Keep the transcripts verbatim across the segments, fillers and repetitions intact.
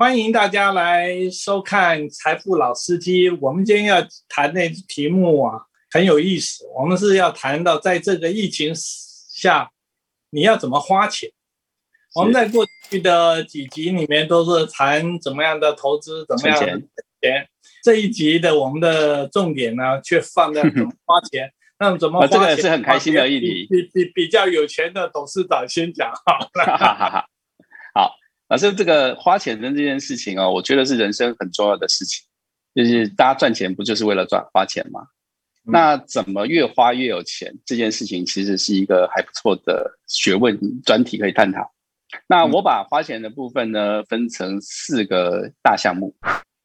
欢迎大家来收看财富老司机。我们今天要谈的题目啊很有意思，我们是要谈到在这个疫情下你要怎么花钱。我们在过去的几集里面都是谈怎么样的投资，怎么样的存钱，这一集的我们的重点呢却放在怎么花钱。那怎么花钱、哦、这个是很开心的一题。 比, 比, 比较有钱的董事长先讲好了。好，老师，这个花钱的这件事情哦，我觉得是人生很重要的事情，就是大家赚钱不就是为了赚花钱吗、嗯、那怎么越花越有钱这件事情其实是一个还不错的学问专题可以探讨。那我把花钱的部分呢分成四个大项目。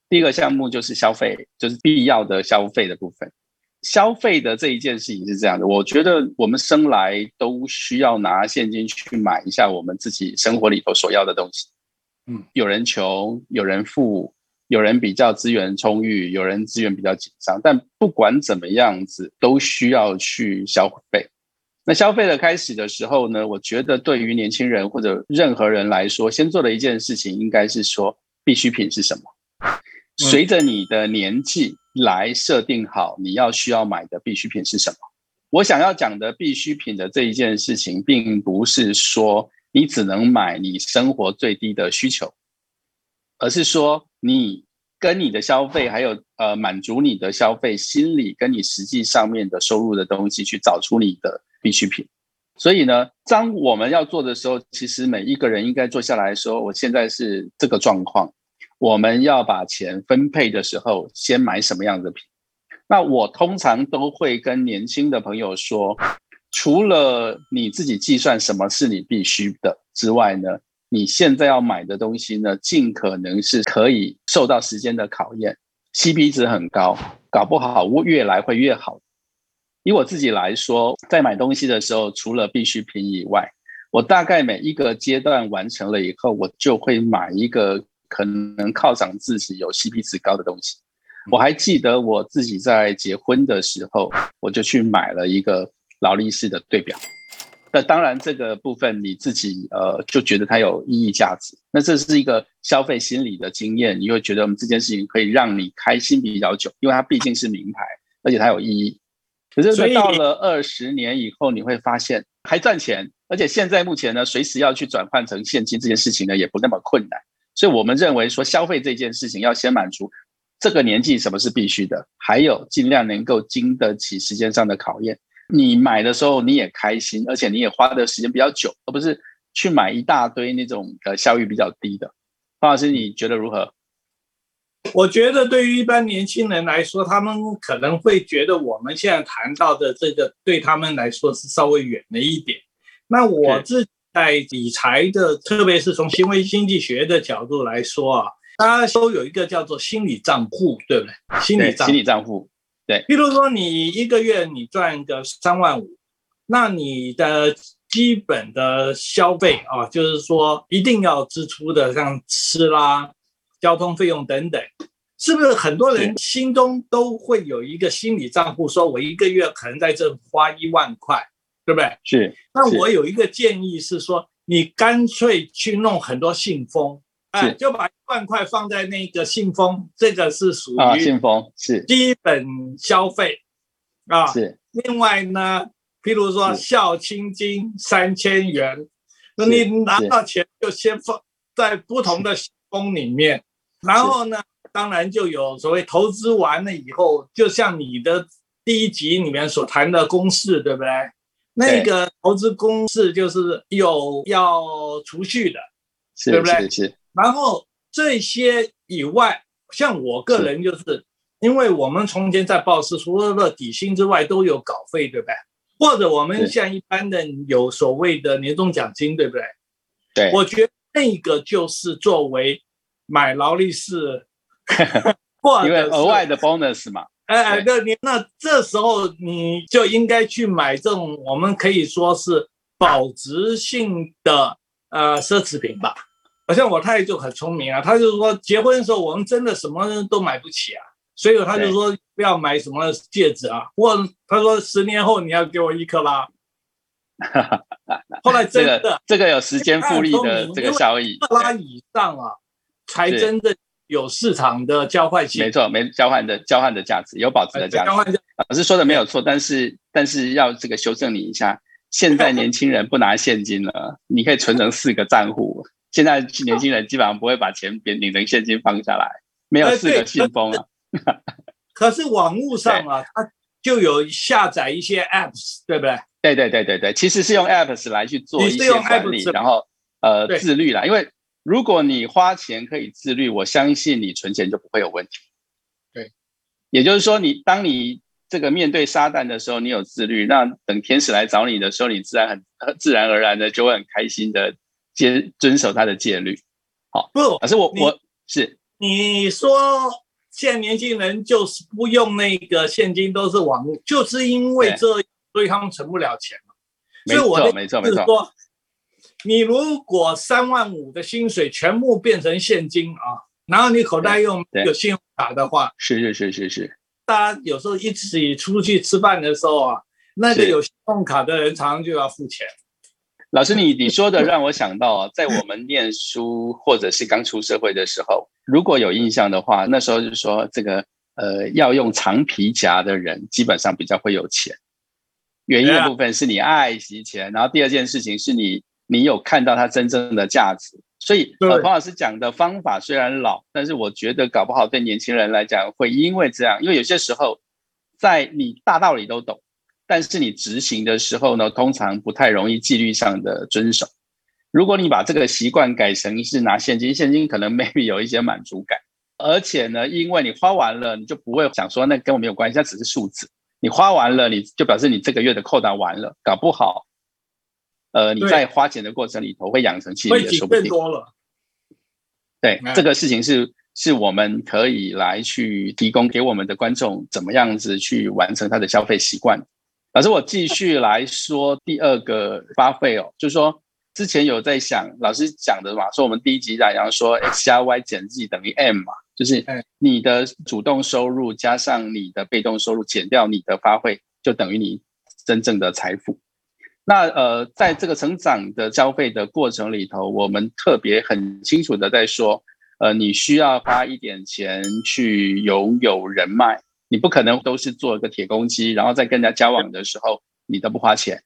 第一个项目就是消费，就是必要的消费的部分。消费的这一件事情是这样的，我觉得我们生来都需要拿现金去买一下我们自己生活里头所要的东西。嗯，有人穷，有人富，有人比较资源充裕，有人资源比较紧张，但不管怎么样子都需要去消费。那消费的开始的时候呢，我觉得对于年轻人或者任何人来说，先做的一件事情应该是说必需品是什么。随着你的年纪来设定好你要需要买的必需品是什么。我想要讲的必需品的这一件事情，并不是说你只能买你生活最低的需求，而是说你跟你的消费还有呃满足你的消费心理跟你实际上面的收入的东西去找出你的必需品。所以呢，当我们要做的时候，其实每一个人应该坐下来说，我现在是这个状况，我们要把钱分配的时候先买什么样的品。那我通常都会跟年轻的朋友说，除了你自己计算什么是你必须的之外呢，你现在要买的东西呢，尽可能是可以受到时间的考验， C P 值很高，搞不好越来会越好。以我自己来说，在买东西的时候，除了必需品以外，我大概每一个阶段完成了以后，我就会买一个可能犒赏自己有 C P 值高的东西。我还记得我自己在结婚的时候，我就去买了一个劳力士的对表。那当然这个部分你自己呃就觉得它有意义价值，那这是一个消费心理的经验，你会觉得我们这件事情可以让你开心比较久，因为它毕竟是名牌，而且它有意义。可是到了二十年以后，你会发现还赚钱，而且现在目前呢，随时要去转换成现金这件事情呢，也不那么困难。所以我们认为说，消费这件事情要先满足这个年纪什么是必须的，还有尽量能够经得起时间上的考验。你买的时候你也开心，而且你也花的时间比较久，而不是去买一大堆那种呃效率比较低的。方老师，你觉得如何？我觉得对于一般年轻人来说，他们可能会觉得我们现在谈到的这个对他们来说是稍微远了一点。那我自己在理财的，特别是从行为经济学的角度来说啊，大家都有一个叫做心理账户，对不对？心理账户，心理账户，对。比如说你一个月你赚个三万五，那你的基本的消费啊，就是说一定要支出的，像吃啦、交通费用等等，是不是很多人心中都会有一个心理账户，说我一个月可能在这花一万块，对不对？是。那我有一个建议是说，你干脆去弄很多信封，哎、呃，就把一万块放在那个信封，这个是属于信封是基本消费啊。是。另外呢，譬如说孝亲金三千元，那你拿到钱就先放在不同的信封里面。然后呢，当然就有所谓投资完了以后，就像你的第一集里面所谈的公式，对不对？那个投资公式就是有要储蓄的，对不对？是是是。然后这些以外，像我个人就是，因为我们从前在报社除了底薪之外都有稿费，对不对？或者我们像一般的有所谓的年终奖金，对不对？对。我觉得那个就是作为买劳力士因为额外的 bonus 嘛。哎，那你那这时候你就应该去买这种我们可以说是保值性的呃奢侈品吧。好像我太太就很聪明啊，她就说结婚的时候我们真的什么都买不起啊，所以她就说不要买什么戒指啊，或她说十年后你要给我一克拉。后来真的、这个、这个有时间复利的这个效益，一克拉以上啊。才真的有市场的交换性。没错，没交换的交换的价值，有保值的价值。老师说的没有错，但是但是要这个修正你一下。现在年轻人不拿现金了，你可以存成四个账户。现在年轻人基本上不会把钱领成现金放下来，没有四个信封了。可是网络上啊，它就有下载一些 apps， 对不对？对对对对对，其实是用 apps 来去做一些管理，然后呃自律啦。因为如果你花钱可以自律，我相信你存钱就不会有问题。对，也就是说，你当你这个面对撒旦的时候，你有自律，那等天使来找你的时候，你自然很自然而然的就会很开心的接遵守他的戒律。好，不，可是我我是你说。现在年轻人就是不用那个现金，都是网络，就是因为这，所以他们存不了钱嘛。没错，没错，没错。你如果三万五的薪水全部变成现金啊，然后你口袋用有信用卡的话，是是是是是。大家有时候一起出去吃饭的时候啊，那个有信用卡的人常常就要付钱。老师，你你说的让我想到啊，在我们念书或者是刚出社会的时候，如果有印象的话，那时候就说这个呃要用长皮夹的人基本上比较会有钱。原因的部分是你爱惜钱，然后第二件事情是你你有看到它真正的价值。所以呃彭老师讲的方法虽然老，但是我觉得搞不好对年轻人来讲会因为这样，因为有些时候在你大道理都懂。但是你执行的时候呢，通常不太容易纪律上的遵守。如果你把这个习惯改成是拿现金，现金可能 maybe 有一些满足感，而且呢，因为你花完了，你就不会想说那跟我没有关系，它只是数字。你花完了，你就表示你这个月的扣打完了，搞不好，呃，你在花钱的过程里头会养成气力也说不定。对，这个事情是是我们可以来去提供给我们的观众怎么样子去完成他的消费习惯。老师，我继续来说第二个巴菲特哦，就是说之前有在想，老师讲的嘛，说我们第一集讲然后说 X 加 Y 减 Z 等于 M 嘛，就是你的主动收入加上你的被动收入减掉你的花费，就等于你真正的财富。那呃，在这个成长的消费的过程里头，我们特别很清楚的在说，呃，你需要花一点钱去拥有人脉。你不可能都是做一个铁公鸡，然后在跟人家交往的时候，你都不花钱。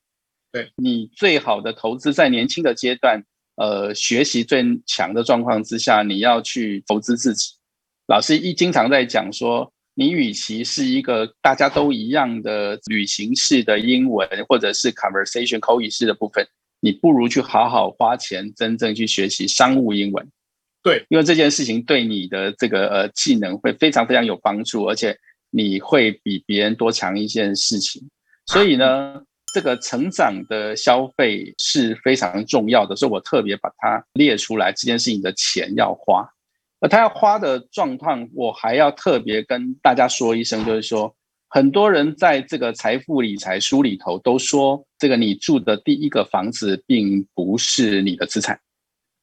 对，你最好的投资在年轻的阶段，呃，学习最强的状况之下，你要去投资自己。老师一经常在讲说，你与其是一个大家都一样的旅行式的英文，或者是 conversation 口语式的部分，你不如去好好花钱，真正去学习商务英文。对，因为这件事情对你的这个呃技能会非常非常有帮助，而且。你会比别人多强一件事情，所以呢，这个成长的消费是非常重要的，所以我特别把它列出来。这件事情的钱要花，而他要花的状况，我还要特别跟大家说一声，就是说，很多人在这个财富理财书里头都说，这个你住的第一个房子并不是你的资产，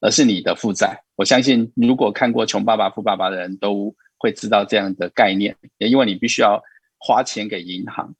而是你的负债。我相信，如果看过《穷爸爸富爸爸》的人都。会知道这样的概念，也因为你必须要花钱给银行。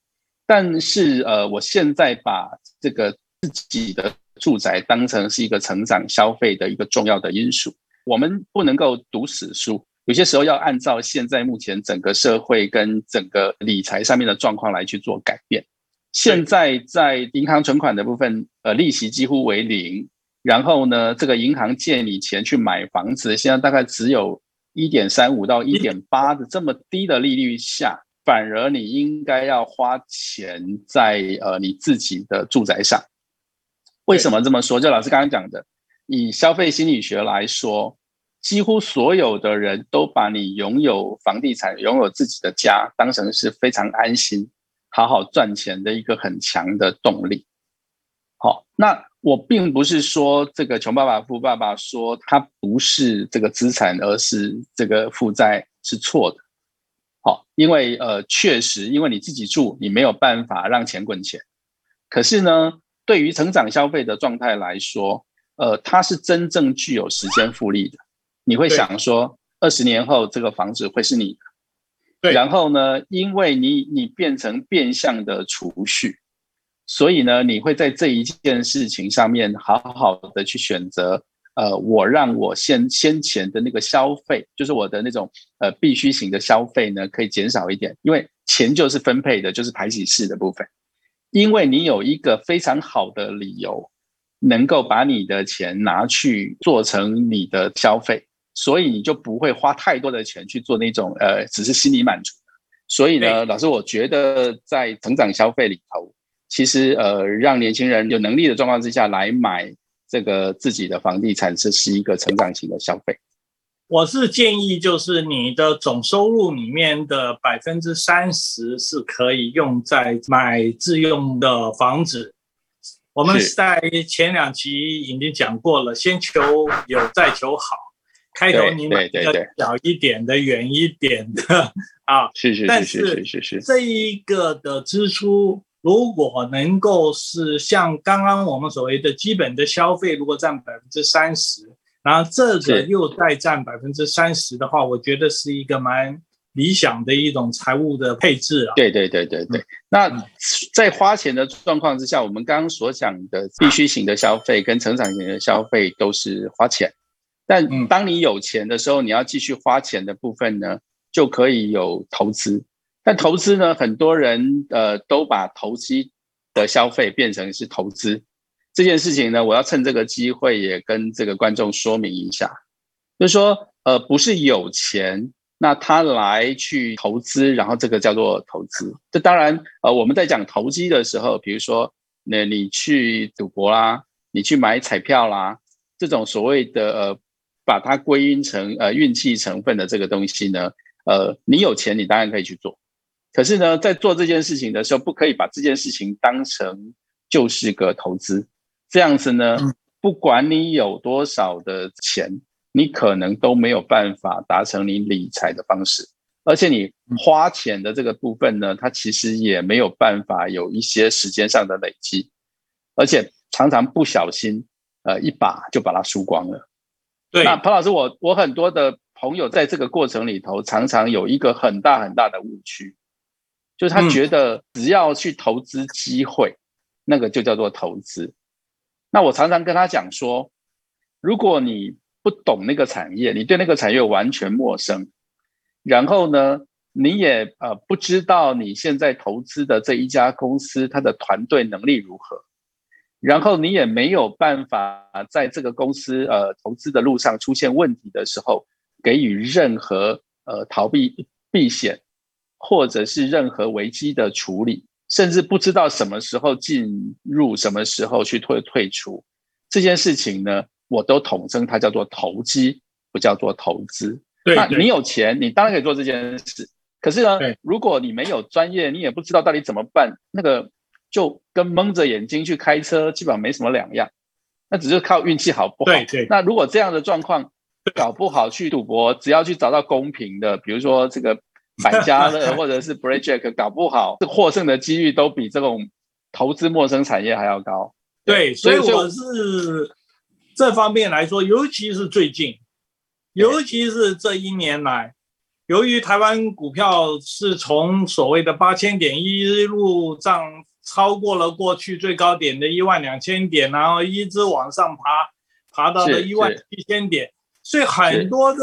但是呃，我现在把这个自己的住宅当成是一个成长消费的一个重要的因素。我们不能够读死书，有些时候要按照现在目前整个社会跟整个理财上面的状况来去做改变。现在在银行存款的部分，呃，利息几乎为零。然后呢，这个银行借你钱去买房子，现在大概只有。一点三五到一点八 的这么低的利率下，反而你应该要花钱在呃你自己的住宅上。为什么这么说？就老师刚刚讲的，以消费心理学来说，几乎所有的人都把你拥有房地产、拥有自己的家当成是非常安心、好好赚钱的一个很强的动力。好，那。我并不是说这个穷爸爸富爸爸说他不是这个资产，而是这个负债是错的。好，因为呃确实，因为你自己住，你没有办法让钱滚钱。可是呢，对于成长消费的状态来说，呃，它是真正具有时间复利的。你会想说，二十年后这个房子会是你的。对。然后呢，因为你你变成变相的储蓄。所以呢，你会在这一件事情上面好好的去选择呃，我让我先先前的那个消费，就是我的那种呃必需型的消费呢，可以减少一点，因为钱就是分配的，就是排挤式的部分。因为你有一个非常好的理由，能够把你的钱拿去做成你的消费，所以你就不会花太多的钱去做那种呃，只是心理满足。所以呢，老师，我觉得在成长消费里头，其实呃，让年轻人有能力的状况之下来买这个自己的房地产，这是一个成长型的消费。我是建议，就是你的总收入里面的 百分之三十 是可以用在买自用的房子。我们在前两期已经讲过了，先求有再求好。开头你买要小一点的远一点的啊，是是是是是，这一个的支出如果能够是像刚刚我们所谓的基本的消费，如果占 百分之三十， 然后这个又再占 百分之三十 的话，我觉得是一个蛮理想的一种财务的配置啊。对对对对对、嗯、那在花钱的状况之下，我们刚刚所讲的必需型的消费跟成长型的消费都是花钱，但当你有钱的时候，你要继续花钱的部分呢，就可以有投资。但投资呢，很多人呃都把投机的消费变成是投资。这件事情呢，我要趁这个机会也跟这个观众说明一下。就是说呃不是有钱那他来去投资，然后这个叫做投资。这当然呃我们在讲投机的时候，比如说那你去赌博啦，你去买彩票啦，这种所谓的呃把它归因成呃运气成分的这个东西呢，呃，你有钱你当然可以去做，可是呢，在做这件事情的时候，不可以把这件事情当成就是个投资，这样子呢，不管你有多少的钱，你可能都没有办法达成你理财的方式，而且你花钱的这个部分呢，它其实也没有办法有一些时间上的累积，而且常常不小心，呃，一把就把它输光了。那彭老师，我我很多的朋友在这个过程里头，常常有一个很大很大的误区，就是他觉得只要去投资机会、嗯、那个就叫做投资。那我常常跟他讲说，如果你不懂那个产业，你对那个产业完全陌生，然后呢你也呃不知道你现在投资的这一家公司它的团队能力如何，然后你也没有办法在这个公司呃投资的路上出现问题的时候，给予任何呃逃避避险或者是任何危机的处理，甚至不知道什么时候进入什么时候去退退出，这件事情呢我都统称它叫做投机，不叫做投资。对对，那你有钱你当然可以做这件事，可是呢如果你没有专业，你也不知道到底怎么办，那个就跟蒙着眼睛去开车基本上没什么两样，那只是靠运气好不好。对对，那如果这样的状况搞不好去赌博，只要去找到公平的，比如说这个百家乐或者是 Blackjack， 搞不好这获胜的几率都比这种投资陌生产业还要高。对，所以我是这方面来说，尤其是最近，尤其是这一年来，由于台湾股票是从所谓的八千点一路涨超过了过去最高点的一万两千点，然后一直往上爬，爬到了一万七千点，所以很多的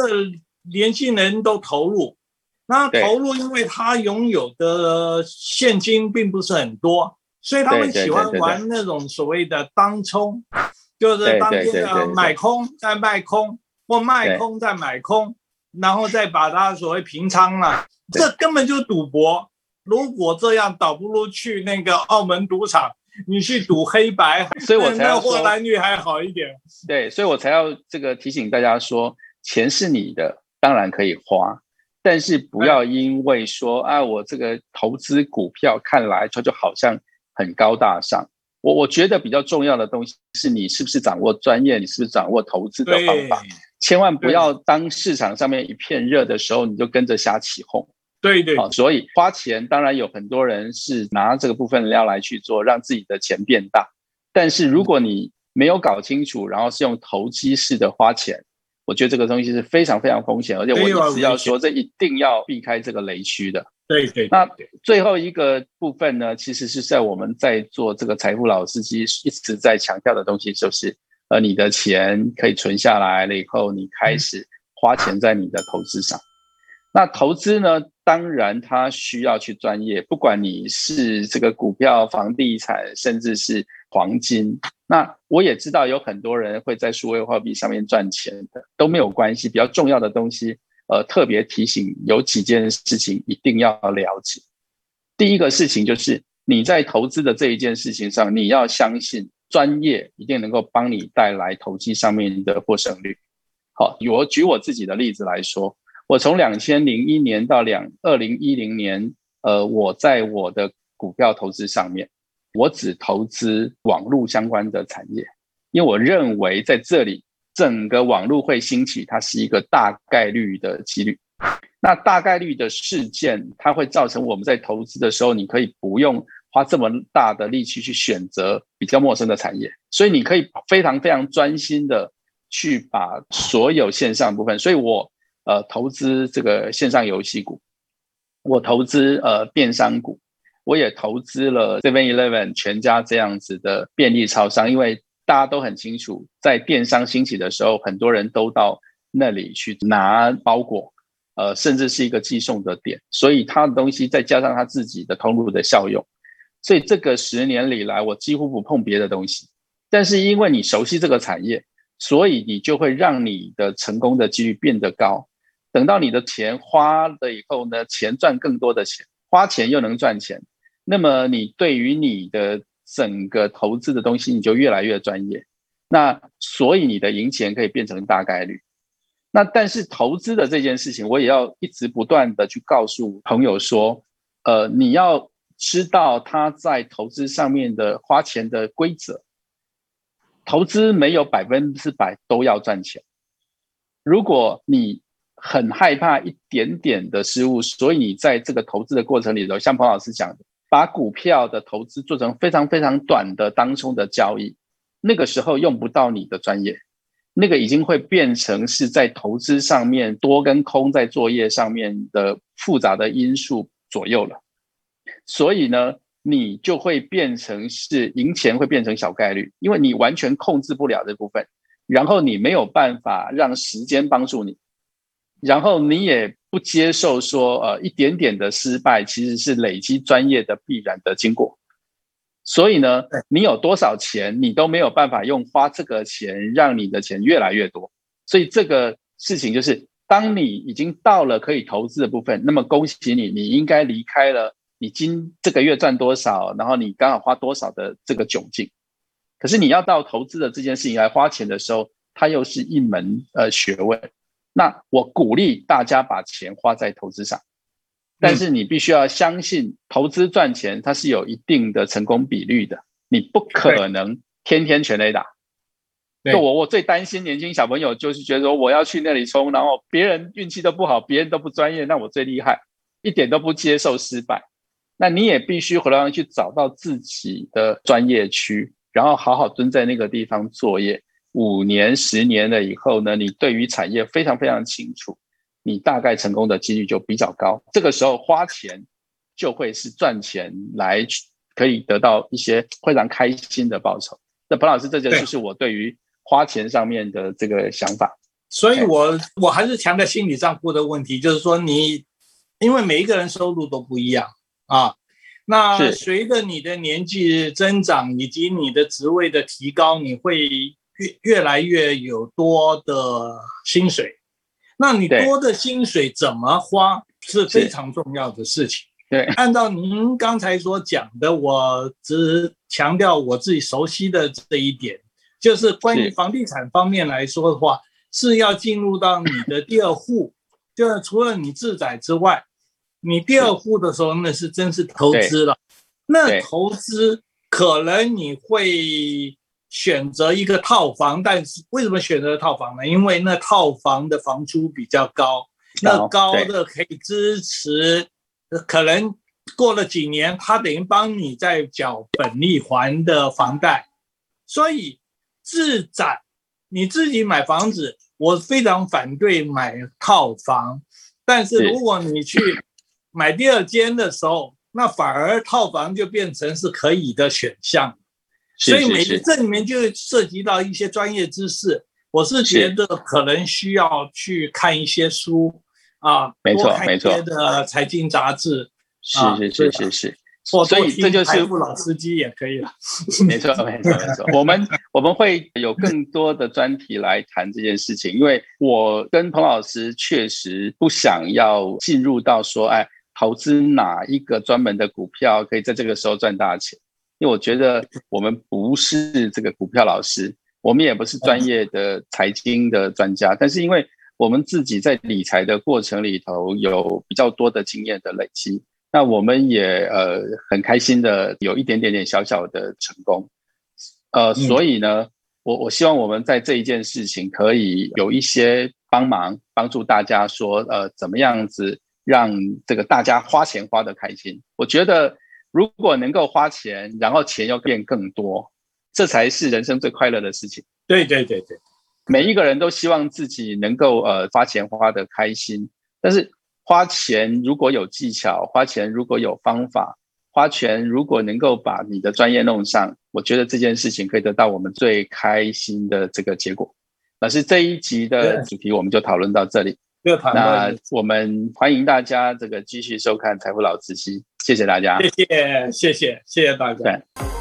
年轻人都投入。那投入因为他拥有的现金并不是很多，所以他们喜欢玩那种所谓的当冲，就是当天的买空再卖空，或卖空再买空，然后再把它所谓平仓了，这根本就是赌博。如果这样，倒不如去那个澳门赌场，你去赌黑白，所以我才要说那蓝绿还好一点。对，所以我才要这个提醒大家说，钱是你的，当然可以花，但是不要因为说、哎、啊，我这个投资股票看来它就好像很高大上。我我觉得比较重要的东西是你是不是掌握专业，你是不是掌握投资的方法，千万不要当市场上面一片热的时候，你就跟着瞎起哄。对对、哦，所以花钱当然有很多人是拿这个部分料来去做，让自己的钱变大。但是如果你没有搞清楚，然后是用投机式的花钱，我觉得这个东西是非常非常风险，而且我一直要说，这一定要避开这个雷区的。对对。那最后一个部分呢，其实是在我们在做这个财富老司机一直在强调的东西，就是而你的钱可以存下来了以后，你开始花钱在你的投资上。那投资呢，当然它需要去专业，不管你是这个股票、房地产，甚至是黄金。那我也知道有很多人会在数位货币上面赚钱的，都没有关系。比较重要的东西，呃，特别提醒有几件事情一定要了解。第一个事情就是你在投资的这一件事情上，你要相信专业一定能够帮你带来投机上面的获胜率。好，我举我自己的例子来说，我从二零零一年到二零一零年，呃，我在我的股票投资上面，我只投资网络相关的产业，因为我认为在这里整个网络会兴起，它是一个大概率的几率。那大概率的事件，它会造成我们在投资的时候，你可以不用花这么大的力气去选择比较陌生的产业，所以你可以非常非常专心的去把所有线上部分。所以我呃投资这个线上游戏股，我投资呃电商股，我也投资了 七十一 全家这样子的便利超商，因为大家都很清楚，在电商兴起的时候，很多人都到那里去拿包裹，呃，甚至是一个寄送的点，所以他的东西再加上他自己的通路的效用，所以这个十年里来我几乎不碰别的东西。但是因为你熟悉这个产业，所以你就会让你的成功的几率变得高。等到你的钱花了以后呢，钱赚更多的钱，花钱又能赚钱，那么你对于你的整个投资的东西你就越来越专业，那所以你的赢钱可以变成大概率。那但是投资的这件事情，我也要一直不断的去告诉朋友说，呃，你要知道他在投资上面的花钱的规则。投资没有百分之百都要赚钱，如果你很害怕一点点的失误，所以你在这个投资的过程里头，像彭老师讲的，把股票的投资做成非常非常短的当冲的交易，那个时候用不到你的专业，那个已经会变成是在投资上面多跟空在作业上面的复杂的因素左右了。所以呢，你就会变成是赢钱会变成小概率，因为你完全控制不了这部分，然后你没有办法让时间帮助你，然后你也不接受说呃一点点的失败其实是累积专业的必然的经过。所以呢，你有多少钱你都没有办法用花这个钱让你的钱越来越多。所以这个事情就是当你已经到了可以投资的部分，那么恭喜你，你应该离开了你今这个月赚多少，然后你刚好花多少的这个窘境。可是你要到投资的这件事情来花钱的时候，它又是一门呃学问。那我鼓励大家把钱花在投资上，但是你必须要相信投资赚钱它是有一定的成功比率的，你不可能天天全垒打。对，我我最担心年轻小朋友就是觉得说我要去那里冲，然后别人运气都不好，别人都不专业，那我最厉害，一点都不接受失败。那你也必须回来去找到自己的专业区，然后好好蹲在那个地方作业。五年、十年了以后呢，你对于产业非常非常清楚，你大概成功的几率就比较高。这个时候花钱就会是赚钱来可以得到一些非常开心的报酬。那彭老师，这就是我对于花钱上面的这个想法。所以我我还是强调心理账户的问题，就是说你因为每一个人收入都不一样。啊，那随着你的年纪增长以及你的职位的提高，你会 越, 越来越有多的薪水。那你多的薪水怎么花是非常重要的事情。对，按照您刚才所讲的，我只强调我自己熟悉的这一点，就是关于房地产方面来说的话，是要进入到你的第二户，就是除了你自宅之外，你第二户的时候那是真是投资了。那投资可能你会选择一个套房，但是为什么选择套房呢？因为那套房的房租比较高，那高的可以支持，可能过了几年他等于帮你在缴本利还的房贷。所以自宅你自己买房子，我非常反对买套房，但是如果你去买第二间的时候，那反而套房就变成是可以的选项。所以每这里面就涉及到一些专业知识，我是觉得可能需要去看一些书啊，没错没错，多看一些的财经杂志，啊、是是是是是。所以这就是财富老司机也可以了。没错没错没错，我们我们会有更多的专题来谈这件事情，因为我跟彭老师确实不想要进入到说，哎，投资哪一个专门的股票可以在这个时候赚大钱，因为我觉得我们不是这个股票老师，我们也不是专业的财经的专家，但是因为我们自己在理财的过程里头有比较多的经验的累积，那我们也呃很开心的有一点点点小小的成功，呃，所以呢，我我希望我们在这一件事情可以有一些帮忙，帮助大家说，呃，怎么样子让这个大家花钱花得开心。我觉得如果能够花钱，然后钱要变更多，这才是人生最快乐的事情。对对对对，每一个人都希望自己能够呃花钱花得开心，但是。花钱如果有技巧，花钱如果有方法，花钱如果能够把你的专业弄上，我觉得这件事情可以得到我们最开心的这个结果。老师，这一集的主题我们就讨论到这里。那我们欢迎大家这个继续收看财富老司机，谢谢大家，谢谢谢谢谢谢大家。